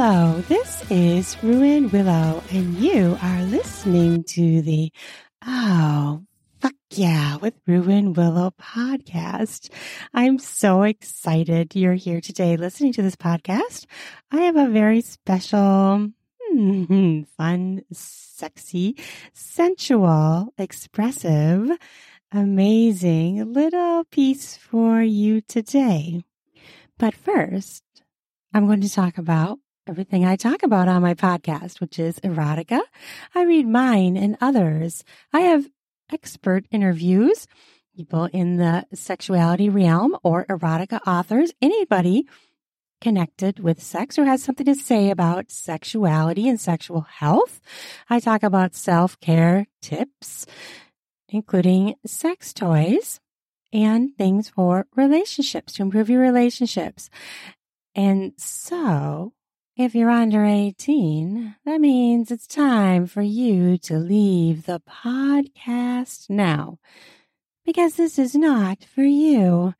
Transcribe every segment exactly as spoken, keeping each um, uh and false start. Willow. This is Ruin Willow, and you are listening to the Oh, Fuck Yeah with Ruin Willow podcast. I'm so excited you're here today listening to this podcast. I have a very special, hmm, fun, sexy, sensual, expressive, amazing little piece for you today. But first, I'm going to talk about everything I talk about on my podcast, which is erotica. I read mine and others. I have expert interviews, people in the sexuality realm or erotica authors, anybody connected with sex or has something to say about sexuality and sexual health. I talk about self-care tips, including sex toys and things for relationships, to improve your relationships. And so, if you're under eighteen, that means it's time for you to leave the podcast now, because this is not for you.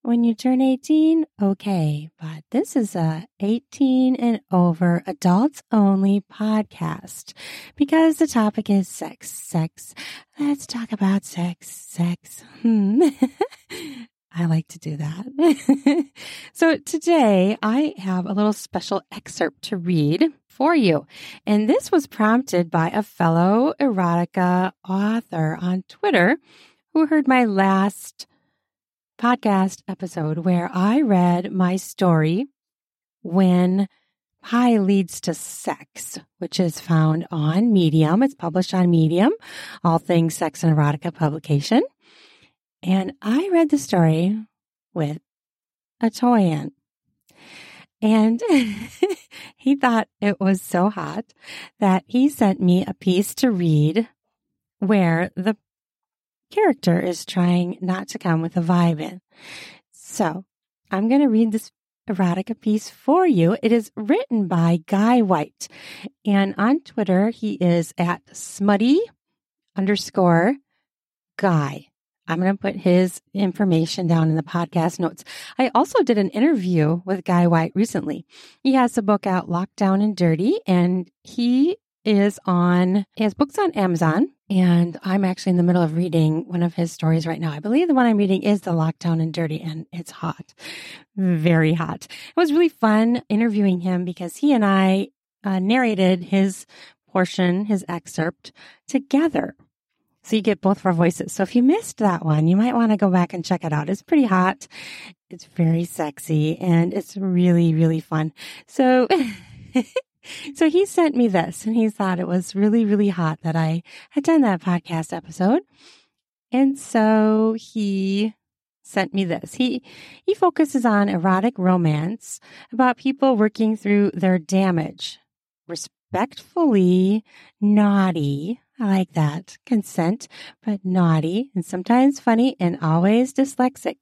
When you turn eighteen, okay, but this is a eighteen and over adults only podcast, because the topic is sex, sex. Let's talk about sex, sex. Hmm. I like to do that. So today I have a little special excerpt to read for you. And this was prompted by a fellow erotica author on Twitter who heard my last podcast episode where I read my story, When Pie Leads to Sex, which is found on Medium. It's published on Medium, all things sex and erotica publication. And I read the story with a toy in. And he thought it was so hot that he sent me a piece to read where the character is trying not to come with a vibe in. So I'm going to read this erotica piece for you. It is written by Guy White. And on Twitter, he is at smutty underscore guy. I'm going to put his information down in the podcast notes. I also did an interview with Guy White recently. He has a book out, Lockdown and Dirty, and he is on, he has books on Amazon. And I'm actually in the middle of reading one of his stories right now. I believe the one I'm reading is the Lockdown and Dirty, and it's hot, very hot. It was really fun interviewing him because he and I uh, narrated his portion, his excerpt together. So you get both of our voices. So if you missed that one, you might want to go back and check it out. It's pretty hot. It's very sexy, and it's really, really fun. So, so he sent me this, and he thought it was really, really hot that I had done that podcast episode. And so he sent me this. He, he focuses on erotic romance about people working through their damage, respectfully naughty. I like that. Consent, but naughty and sometimes funny and always dyslexic.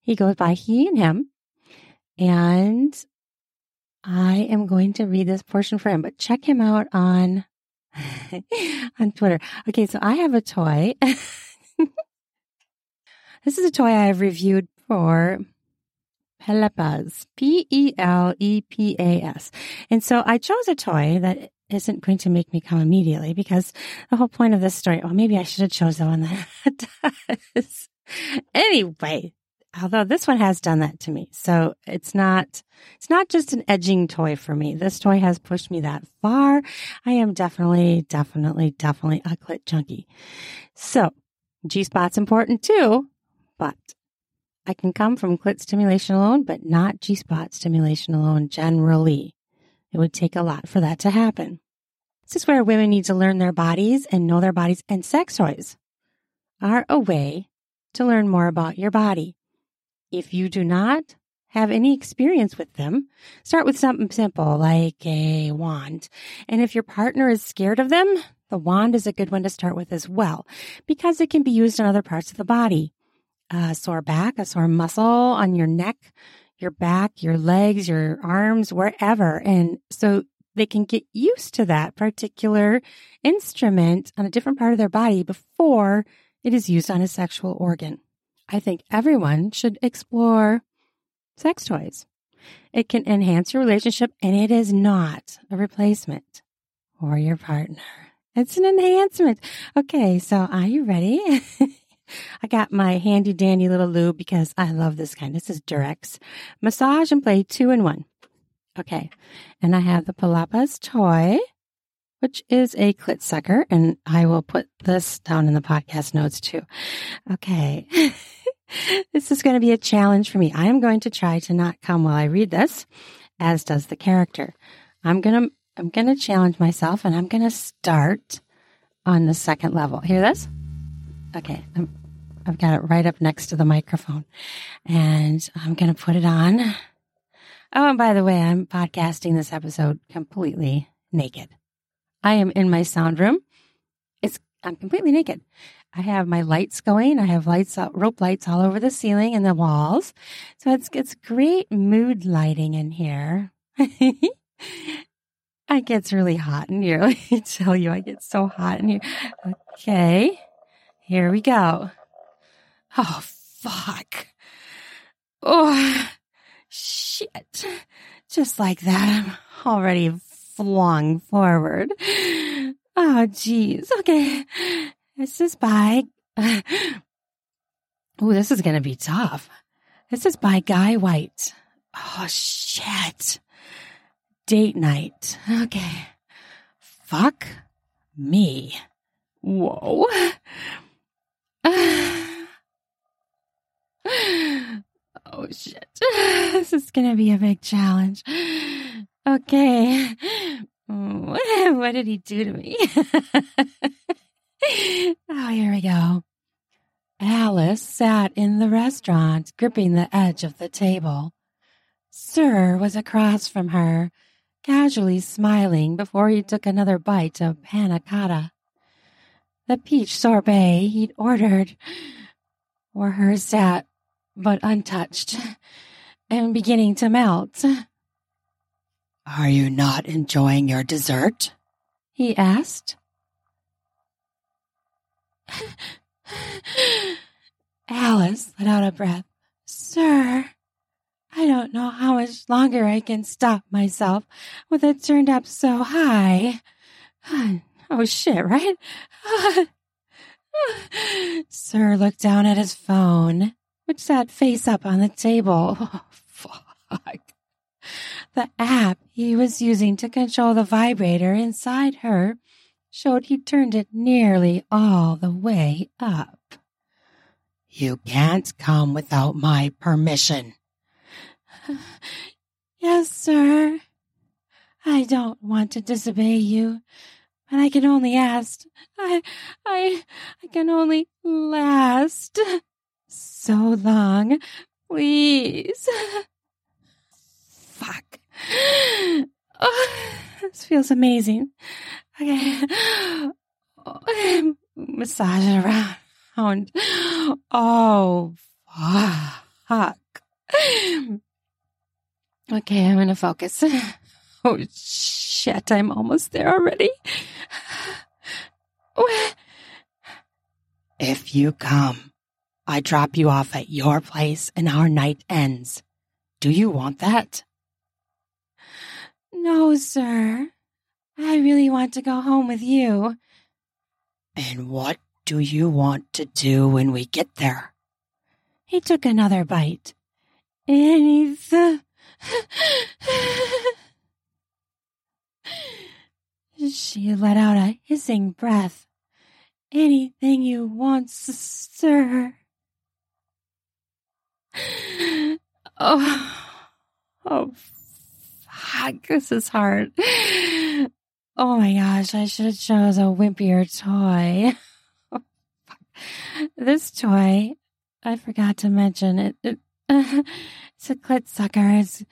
He goes by he and him. And I am going to read this portion for him, but check him out on, on Twitter. Okay, so I have a toy. This is a toy I have reviewed for Pelepas, P E L E P A S. And so I chose a toy that isn't going to make me come immediately, because the whole point of this story, well, maybe I should have chose the one that does. Anyway, although this one has done that to me. So it's not, it's not just an edging toy for me. This toy has pushed me that far. I am definitely, definitely, definitely a clit junkie. So G-spot's important too, but I can come from clit stimulation alone, but not G-spot stimulation alone generally. It would take a lot for that to happen. This is where women need to learn their bodies and know their bodies, and sex toys are a way to learn more about your body. If you do not have any experience with them, start with something simple like a wand. And if your partner is scared of them, the wand is a good one to start with as well, because it can be used in other parts of the body. A sore back, a sore muscle on your neck, your back, your legs, your arms, wherever. And so they can get used to that particular instrument on a different part of their body before it is used on a sexual organ. I think everyone should explore sex toys. It can enhance your relationship, and it is not a replacement for your partner. It's an enhancement. Okay, so are you ready? I got my handy dandy little lube because I love this kind. This is Durex. Massage and play two in one. Okay, and I have the Pelepas toy, which is a clit sucker, and I will put this down in the podcast notes too. Okay, this is going to be a challenge for me. I am going to try to not come while I read this, as does the character. I'm gonna I'm gonna challenge myself, and I'm gonna start on the second level. Hear this? Okay, I'm, I've got it right up next to the microphone, and I'm gonna put it on. Oh, and by the way, I'm podcasting this episode completely naked. I am in my sound room. It's I'm completely naked. I have my lights going. I have lights, rope lights all over the ceiling and the walls. So it's it's great mood lighting in here. It gets really hot in here. Let me tell you, I get so hot in here. Okay, here we go. Oh, fuck. Oh, shit. Just like that, I'm already flung forward. Oh, geez. Okay. This is by... Uh, oh, this is going to be tough. This is by Guy White. Oh, shit. Date night. Okay. Fuck me. Whoa. Uh, oh, shit. This is going to be a big challenge. Okay, what did he do to me? Oh, here we go. Alice sat in the restaurant, gripping the edge of the table. Sir was across from her, casually smiling before he took another bite of panna cotta. The peach sorbet he'd ordered were hers sat, but untouched, and beginning to melt. Are you not enjoying your dessert? He asked. Alice let out a breath. Sir, I don't know how much longer I can stop myself with it turned up so high. Oh, shit, right? Sir looked down at his phone, which sat face up on the table. Oh, fuck. The app he was using to control the vibrator inside her showed he turned it nearly all the way up. You can't come without my permission. Yes, sir. I don't want to disobey you, but I can only ask. I, I, I can only last so long. Please. Fuck. Oh, this feels amazing. Okay. Oh, massage it around. Oh, fuck. Okay, I'm going to focus. Oh, shit. I'm almost there already. If you come, I drop you off at your place and our night ends. Do you want that? No, sir. I really want to go home with you. And what do you want to do when we get there? He took another bite. Anything. She let out a hissing breath. Anything you want, sir. Oh, oh, fuck, this is hard. Oh my gosh, I should have chosen a wimpier toy. Oh, fuck. This toy, I forgot to mention it. it uh, it's a clit sucker. It's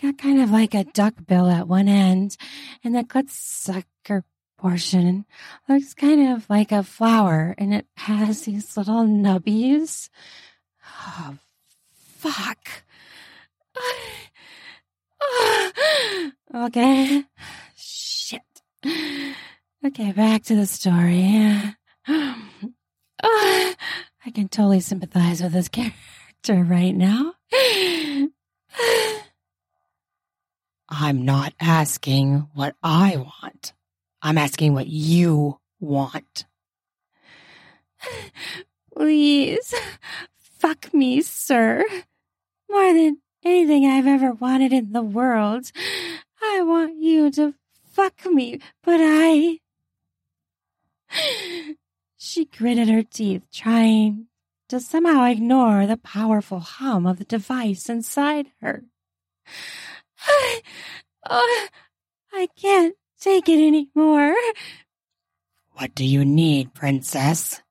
got kind of like a duckbill at one end, and the clit sucker portion looks kind of like a flower, and it has these little nubbies. Oh, fuck. Okay. Shit. Okay, back to the story. I can totally sympathize with this character right now. I'm not asking what I want. I'm asking what you want. Please, fuck me, sir. More than anything I've ever wanted in the world, I want you to fuck me, but I... She gritted her teeth, trying to somehow ignore the powerful hum of the device inside her. I, oh, I can't take it anymore. What do you need, princess?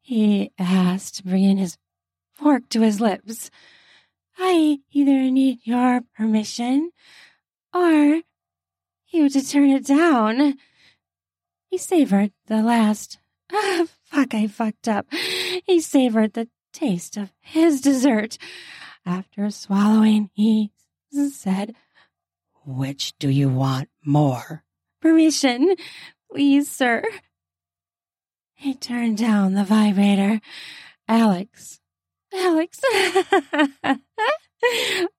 He asked, bringing his fork to his lips. I either need your permission or you to turn it down. He savored the last. Ah, fuck, I fucked up. He savored the taste of his dessert. After swallowing, he said, Which do you want more? Permission, please, sir. He turned down the vibrator. Alex. Alex.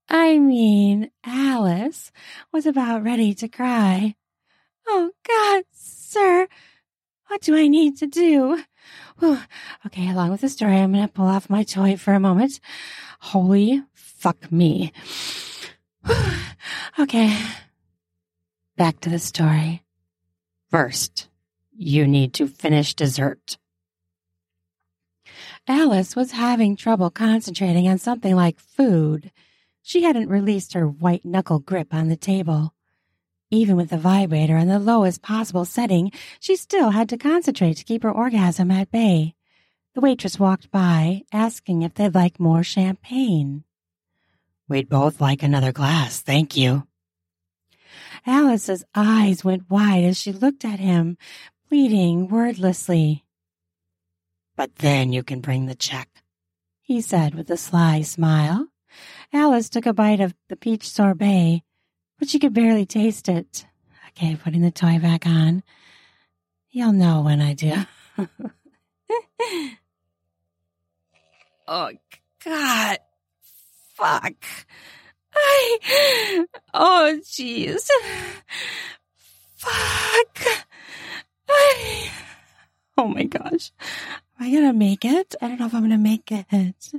I mean, Alice was about ready to cry. Oh, God, sir. What do I need to do? Whew. Okay, along with the story, I'm going to pull off my toy for a moment. Holy fuck me. Whew. Okay, back to the story. First, you need to finish dessert. Alice was having trouble concentrating on something like food. She hadn't released her white-knuckle grip on the table. Even with the vibrator on the lowest possible setting, she still had to concentrate to keep her orgasm at bay. The waitress walked by, asking if they'd like more champagne. We'd both like another glass, thank you. Alice's eyes went wide as she looked at him, pleading wordlessly. But then you can bring the check, he said with a sly smile. Alice took a bite of the peach sorbet, but she could barely taste it. Okay, putting the toy back on. You'll know when I do. Oh, God. Fuck. I... Oh, jeez. Fuck. I... Oh, my gosh. Am I going to make it? I don't know if I'm going to make it.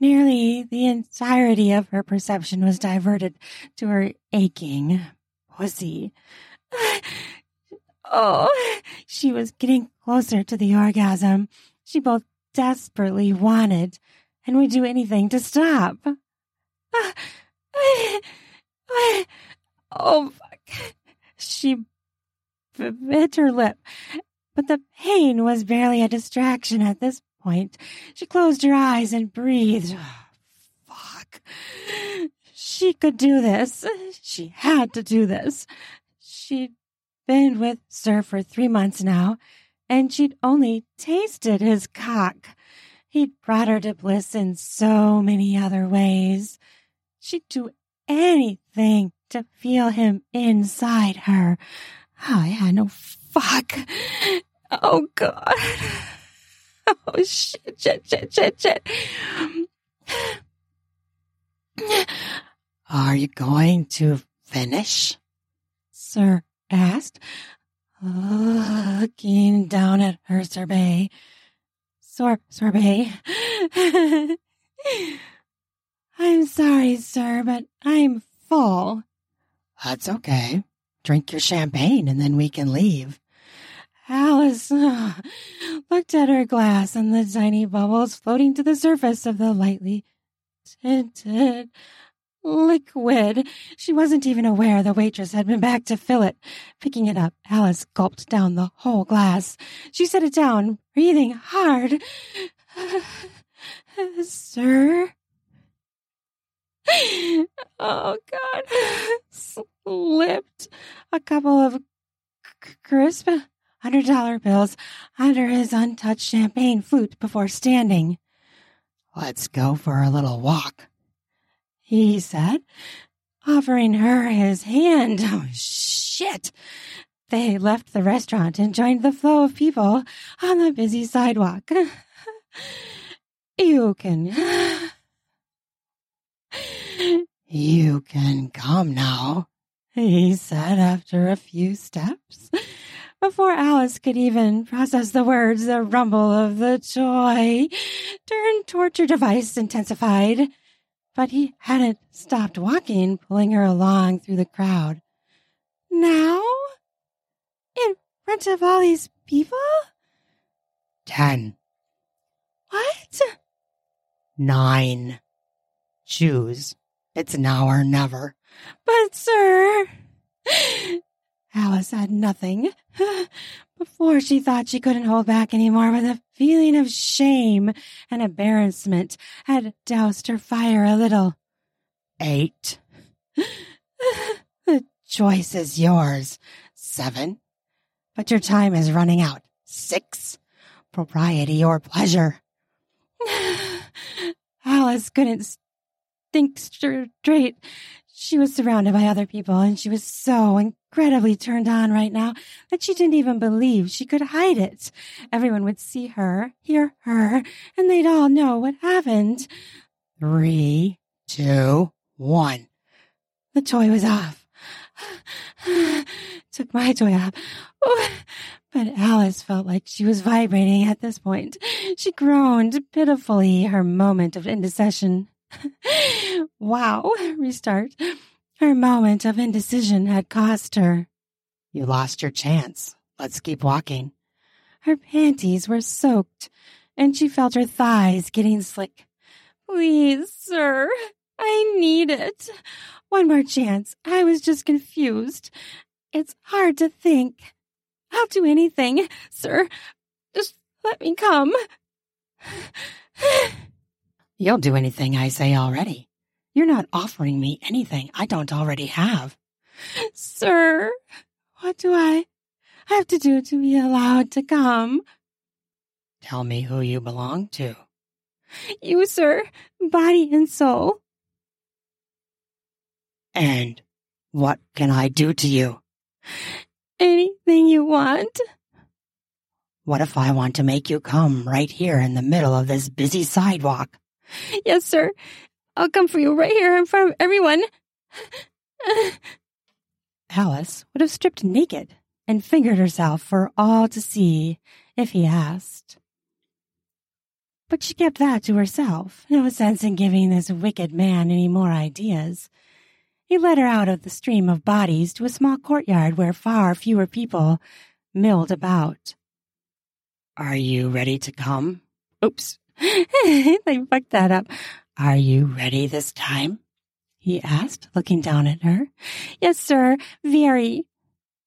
Nearly the entirety of her perception was diverted to her aching pussy. Oh, she was getting closer to the orgasm she both desperately wanted and would do anything to stop. Oh, fuck. She bit her lip. But the pain was barely a distraction at this point. She closed her eyes and breathed. Oh, fuck. She could do this. She had to do this. She'd been with Sir for three months now, and she'd only tasted his cock. He'd brought her to bliss in so many other ways. She'd do anything to feel him inside her. Oh, yeah, no fuck. Oh, God. Oh, shit, shit, shit, shit, shit. Are you going to finish? Sir asked, looking down at her sorbet. Sor- sorbet. I'm sorry, sir, but I'm full. That's okay. Drink your champagne and then we can leave. Alice uh, looked at her glass and the tiny bubbles floating to the surface of the lightly tinted liquid. She wasn't even aware the waitress had been back to fill it. Picking it up, Alice gulped down the whole glass. She set it down, breathing hard. Sir? Oh, God. Slipped a couple of crisp one hundred dollar bills under his untouched champagne flute before standing. Let's go for a little walk, he said, offering her his hand. Oh, shit. They left the restaurant and joined the flow of people on the busy sidewalk. You can... "You can come now," he said after a few steps, before Alice could even process the words. The rumble of the joy turned torture device intensified, but he hadn't stopped walking, pulling her along through the crowd. Now? In front of all these people? Ten. What? Nine. Choose. It's now or never. But, sir... Alice had nothing. Before, she thought she couldn't hold back anymore, but the feeling of shame and embarrassment had doused her fire a little. Eight. The choice is yours. Seven. But your time is running out. Six. Propriety or pleasure. Alice couldn't think straight. She was surrounded by other people, and she was so incredibly turned on right now that she didn't even believe she could hide it. Everyone would see her, hear her, and they'd all know what happened. Three, two, one. The toy was off. Took my toy off. But Alice felt like she was vibrating at this point. She groaned pitifully her moment of indecision. Wow, restart. Her moment of indecision had cost her. You lost your chance. Let's keep walking. Her panties were soaked, and she felt her thighs getting slick. Please, sir, I need it. One more chance. I was just confused. It's hard to think. I'll do anything, sir. Just let me come. You'll do anything I say already. You're not offering me anything I don't already have. Sir, what do I have to do to be allowed to come? Tell me who you belong to. You, sir, body and soul. And what can I do to you? Anything you want. What if I want to make you come right here in the middle of this busy sidewalk? Yes, sir. I'll come for you right here in front of everyone. Alice would have stripped naked and fingered herself for all to see if he asked. But she kept that to herself. No sense in giving this wicked man any more ideas. He led her out of the stream of bodies to a small courtyard where far fewer people milled about. Are you ready to come? Oops. They fucked that up. Are you ready this time? He asked, looking down at her. Yes, sir, very.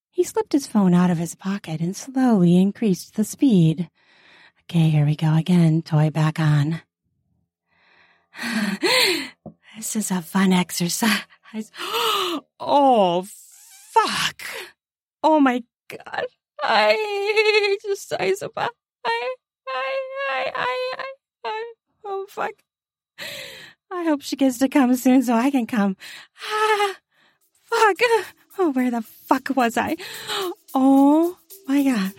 He slipped his phone out of his pocket and slowly increased the speed. Okay, here we go again. Toy back on. This is a fun exercise. Oh, fuck. Oh, my God. I just, I, I, I, I, I, I, oh, fuck. I hope she gets to come soon so I can come. Ah, fuck. Oh, where the fuck was I? Oh, my God.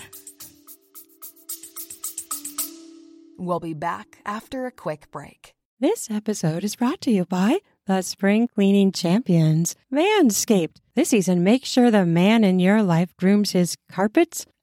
We'll be back after a quick break. This episode is brought to you by the spring cleaning champions, Manscaped. This season, make sure the man in your life grooms his carpets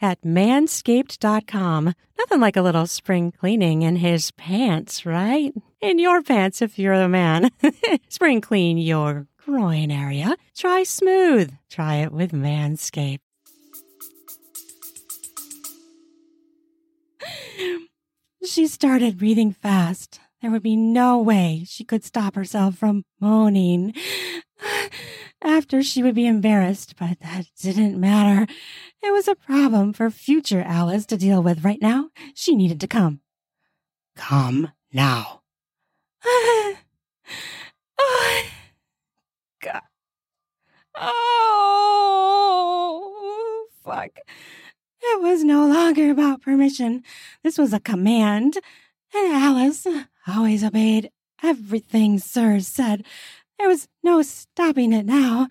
at manscaped dot com. Nothing like a little spring cleaning in his pants, right? In your pants if you're the man. Spring clean your groin area. Try smooth. Try it with Manscaped. She started breathing fast. There would be no way she could stop herself from moaning. After, she would be embarrassed, but that didn't matter. It was a problem for future Alice to deal with. Right now, she needed to come. Come now. Oh, God. Oh, fuck. It was no longer about permission. This was a command. And Alice always obeyed everything Sir said. There was no stopping it now.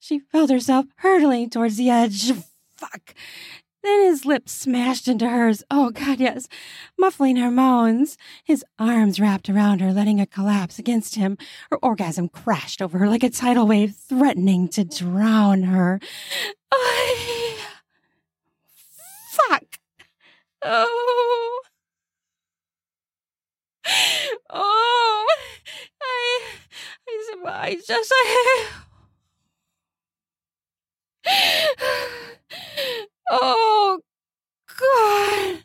She felt herself hurtling towards the edge. Fuck. Then his lips smashed into hers. Oh, God, yes. Muffling her moans. His arms wrapped around her, letting her collapse against him. Her orgasm crashed over her like a tidal wave, threatening to drown her. Oh, fuck. Oh. Oh. I, I, I just, I, oh, God,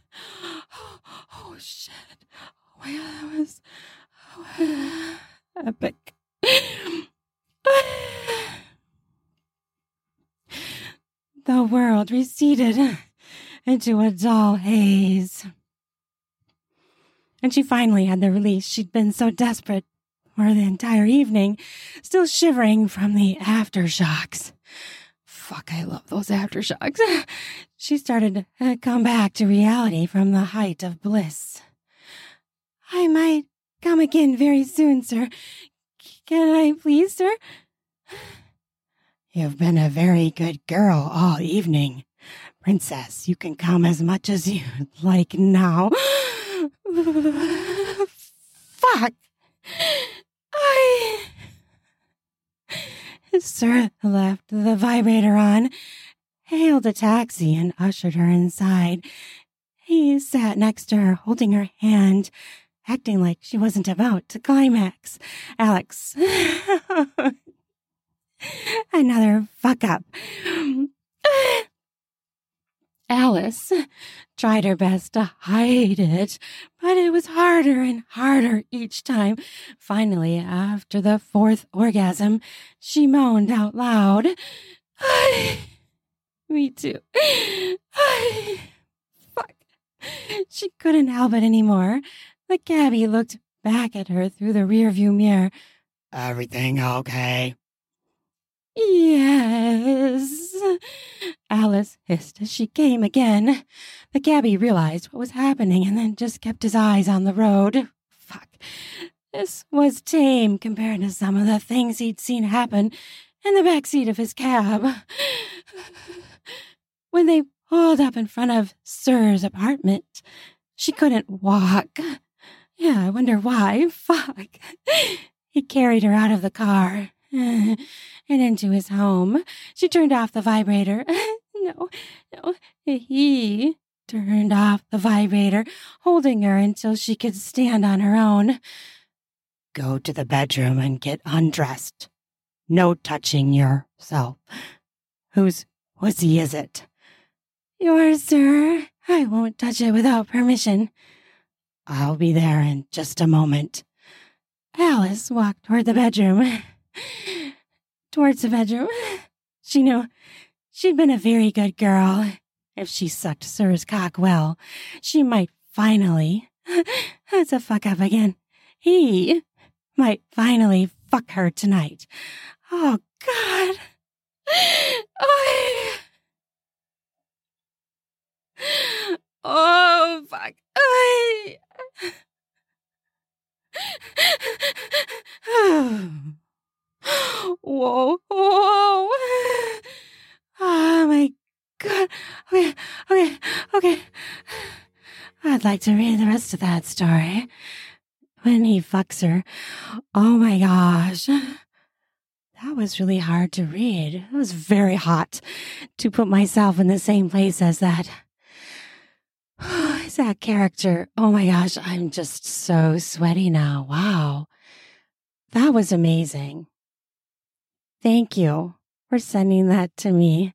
oh, oh shit, oh, wow, that was, oh, wow. Epic. The world receded into a dull haze, and she finally had the release she'd been so desperate for the entire evening, still shivering from the aftershocks. Fuck, I love those aftershocks. She started to come back to reality from the height of bliss. I might come again very soon, sir. Can I please, sir? You've been a very good girl all evening. Princess, you can come as much as you like now. Fuck. I... Sir left the vibrator on, hailed a taxi, and ushered her inside. He sat next to her, holding her hand, acting like she wasn't about to climax. Alex. Another fuck up. Alice tried her best to hide it, but it was harder and harder each time. Finally, after the fourth orgasm, she moaned out loud. I, me too. I, fuck. She couldn't help it anymore. The cabbie looked back at her through the rearview mirror. Everything okay? Yes, Alice hissed as she came again. The cabbie realized what was happening and then just kept his eyes on the road. Fuck. This was tame compared to some of the things he'd seen happen in the backseat of his cab. When they pulled up in front of Sir's apartment, she couldn't walk. Yeah, I wonder why. Fuck. He carried her out of the car and into his home. She turned off the vibrator. No, no. He turned off the vibrator, holding her until she could stand on her own. Go to the bedroom and get undressed. No touching yourself. Whose pussy is it? Yours, sir. I won't touch it without permission. I'll be there in just a moment. Alice walked toward the bedroom. towards the bedroom. She knew she'd been a very good girl. If she sucked Sir's cock well, she might finally... That's a fuck up again. He might finally fuck her tonight. Oh, God. Oh, oh fuck. Oh. Whoa, whoa. Oh, my God. Okay, okay, okay. I'd like to read the rest of that story. When he fucks her. Oh, my gosh. That was really hard to read. It was very hot to put myself in the same place as that. Is that character? Oh, my gosh. I'm just so sweaty now. Wow. That was amazing. Thank you for sending that to me.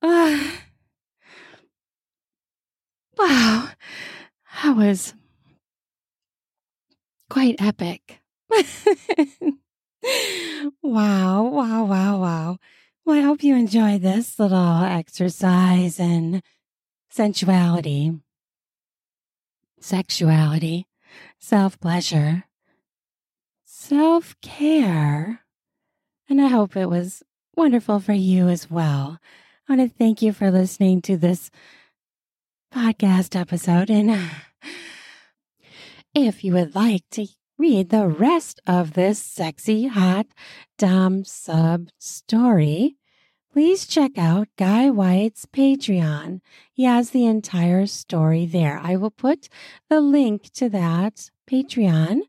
Uh, wow. That was quite epic. Wow, wow, wow, wow. Well, I hope you enjoyed this little exercise in sensuality, sexuality, self-pleasure, self-care. And I hope it was wonderful for you as well. I want to thank you for listening to this podcast episode. And if you would like to read the rest of this sexy, hot, dom sub story, please check out Guy White's Patreon. He has the entire story there. I will put the link to that Patreon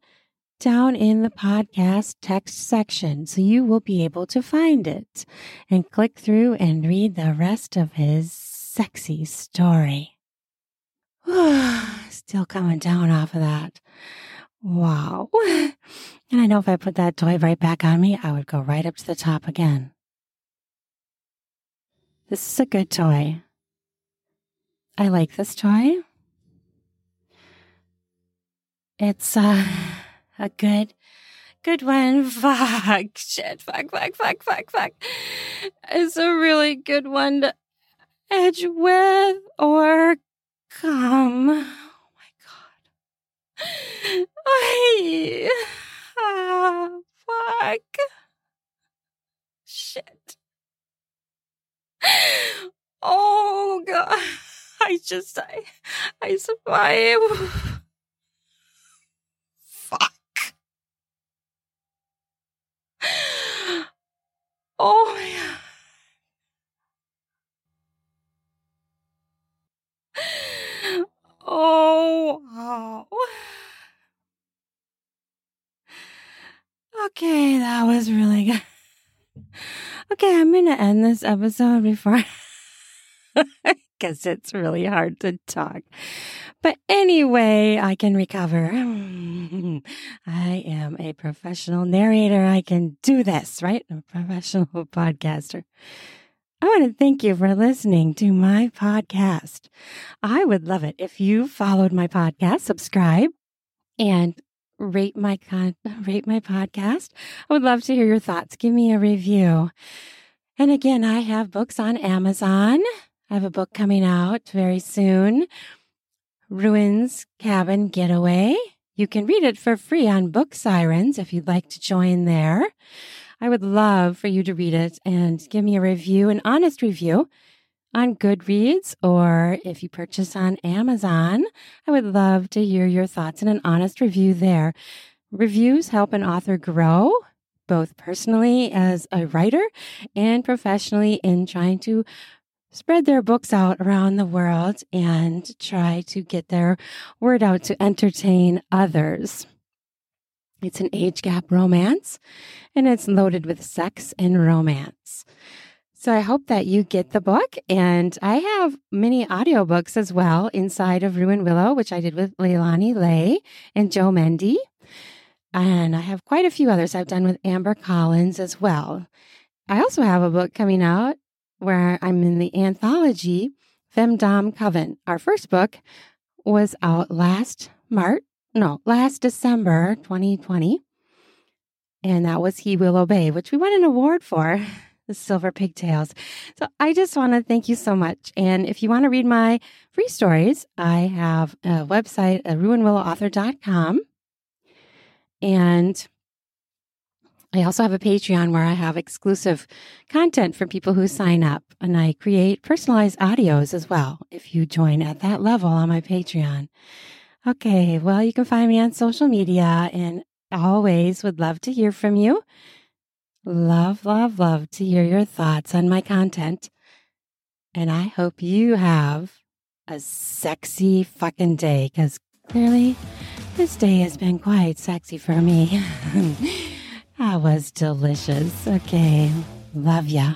down in the podcast text section, so you will be able to find it and click through and read the rest of his sexy story. Still coming down off of that. Wow. And I know if I put that toy right back on me, I would go right up to the top again. This is a good toy. I like this toy. It's uh, a good, good one. Fuck, shit, fuck, fuck, fuck, fuck, fuck. It's a really good one to edge with or come. I, oh, fuck. Shit. Oh, God. I just, I, I survived. Fuck. Oh, my God. Oh, wow. Okay, that was really good. Okay, I'm going to end this episode before... I guess it's really hard to talk. But anyway, I can recover. I am a professional narrator. I can do this, right? I'm a professional podcaster. I want to thank you for listening to my podcast. I would love it if you followed my podcast, subscribe, and rate my con- rate my podcast. I would love to hear your thoughts. Give me a review. And again, I have books on Amazon. I have a book coming out very soon, Ruins Cabin Getaway. You can read it for free on Book Sirens if you'd like to join there. I would love for you to read it and give me a review, an honest review on Goodreads, or if you purchase on Amazon, I would love to hear your thoughts and an honest review there. Reviews help an author grow, both personally as a writer and professionally in trying to spread their books out around the world and try to get their word out to entertain others. It's an age gap romance, and it's loaded with sex and romance. So I hope that you get the book, and I have many audiobooks as well inside of Ruin Willow, which I did with Leilani Leigh and Joe Mendy, and I have quite a few others I've done with Amber Collins as well. I also have a book coming out where I'm in the anthology Femdom Coven. Our first book was out last March. No, last December twenty twenty. And that was He Will Obey, which we won an award for, the Silver Pigtails. So I just want to thank you so much. And if you want to read my free stories, I have a website, ruin willow author dot com. And I also have a Patreon where I have exclusive content for people who sign up. And I create personalized audios as well, if you join at that level on my Patreon. Okay, well, you can find me on social media, and always would love to hear from you. Love, love, love to hear your thoughts on my content. And I hope you have a sexy fucking day, because clearly this day has been quite sexy for me. That was delicious. Okay, love ya.